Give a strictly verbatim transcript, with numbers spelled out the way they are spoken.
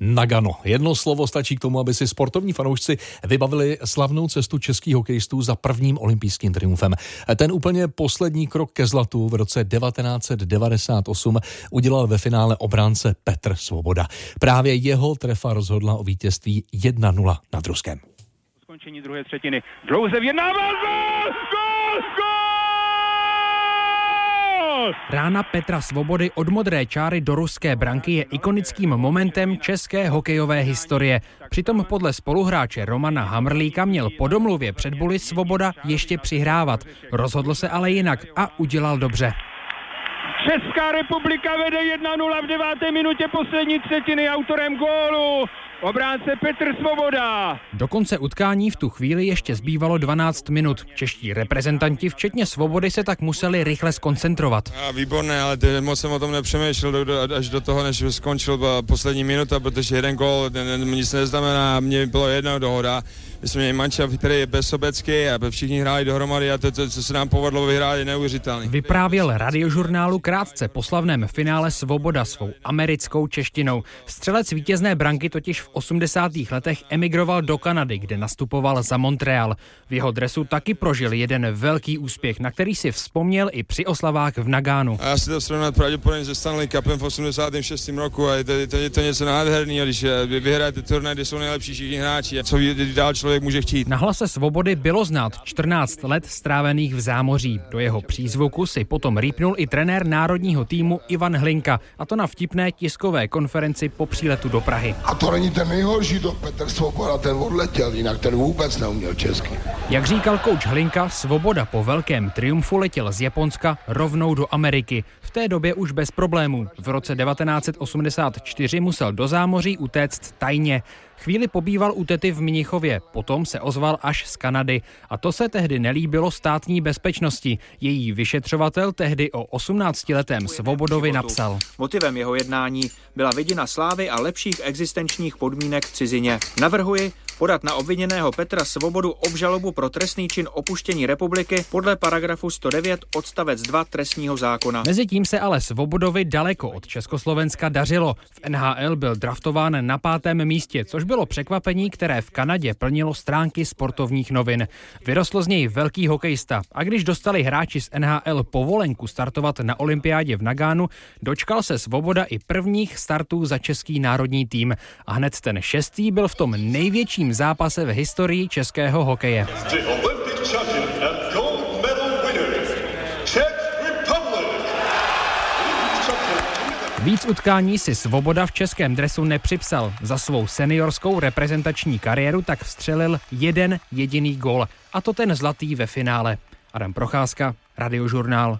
Nagano. Jedno slovo stačí k tomu, aby si sportovní fanoušci vybavili slavnou cestu českých hokejistů za prvním olympijským triumfem. Ten úplně poslední krok ke zlatu v roce devatenáct set devadesát osm udělal ve finále obránce Petr Svoboda. Právě jeho trefa rozhodla o vítězství jedna nula nad Ruskem. Skončení druhé třetiny. Dlouze vyjednával gól! Gól! Gól! Rána Petra Svobody od modré čáry do ruské branky je ikonickým momentem české hokejové historie. Přitom podle spoluhráče Romana Hamrlíka měl po domluvě před buly Svoboda ještě přihrávat. Rozhodl se ale jinak a udělal dobře. Česká republika vede jedna nula v deváté minutě poslední třetiny, autorem gólu obránce Petr Svoboda. Do konce utkání v tu chvíli ještě zbývalo dvanáct minut. Čeští reprezentanti, včetně Svobody, se tak museli rychle skoncentrovat. A výborné, ale moc jsem o tom nepřemýšlel až do toho, než skončil poslední minuta, protože jeden gól nic neznamená, mně bylo jedna dohoda. My jsme měli mančaft, který je bezsobecký a všichni hráli dohromady a to, co se nám povedlo vyhrát, je neuvěřitelné. Vyprávěl Radiožurnálu krátce po slavném finále Svoboda svou americkou češtinou. Střelec vítězné branky totiž v osmdesátých letech emigroval do Kanady, kde nastupoval za Montreal. V jeho dresu taky prožil jeden velký úspěch, na který si vzpomněl i při oslavách v Nagánu. A já si to srovnat pravděpodobně se Stanley Cupem v osmdesátém šestém roku a je to, je to, je to něco nádherného, když vyhráte turnaj, kde jsou nejlepší všichni hráči. Co dál člověk může chtít? Na hlase Svobody bylo znát čtrnáct let strávených v Zámoří. Do jeho přízvuku si potom rýpnul i trenér národního týmu Ivan Hlinka, a to na vtipné tiskové konferenci po příletu do Prahy. A to není ten nejhorší, to Petr Svoboda, ten odletěl, jinak ten vůbec neuměl česky. Jak říkal kouč Hlinka, Svoboda po velkém triumfu letěl z Japonska rovnou do Ameriky. V té době už bez problémů. V roce devatenáct set osmdesát čtyři musel do Zámoří utéct tajně. Chvíli pobýval u tety v Mnichově, potom se ozval až z Kanady. A to se tehdy nelíbilo státní bezpečnosti. Její vyšetřovatel tehdy o osmnáctiletém Svobodovi napsal. Motivem jeho jednání byla vidina slávy a lepších existenčních podmínek v cizině. Navrhuji podat na obviněného Petra Svobodu obžalobu pro trestný čin opuštění republiky podle paragrafu sto devět odstavec dva trestního zákona. Mezitím se ale Svobodovi daleko od Československa dařilo. V N H L byl draftován na pátém místě, což bylo překvapení, které v Kanadě plnilo stránky sportovních novin. Vyrostl z něj velký hokejista a když dostali hráči z N H L povolenku startovat na olympiádě v Nagánu, dočkal se Svoboda i prvních startů za český národní tým. A hned ten šestý byl v tom největším zápase v historii českého hokeje. Víc utkání si Svoboda v českém dresu nepřipsal. Za svou seniorskou reprezentační kariéru tak vstřelil jeden jediný gól, a to ten zlatý ve finále. Adam Procházka, Radiožurnál.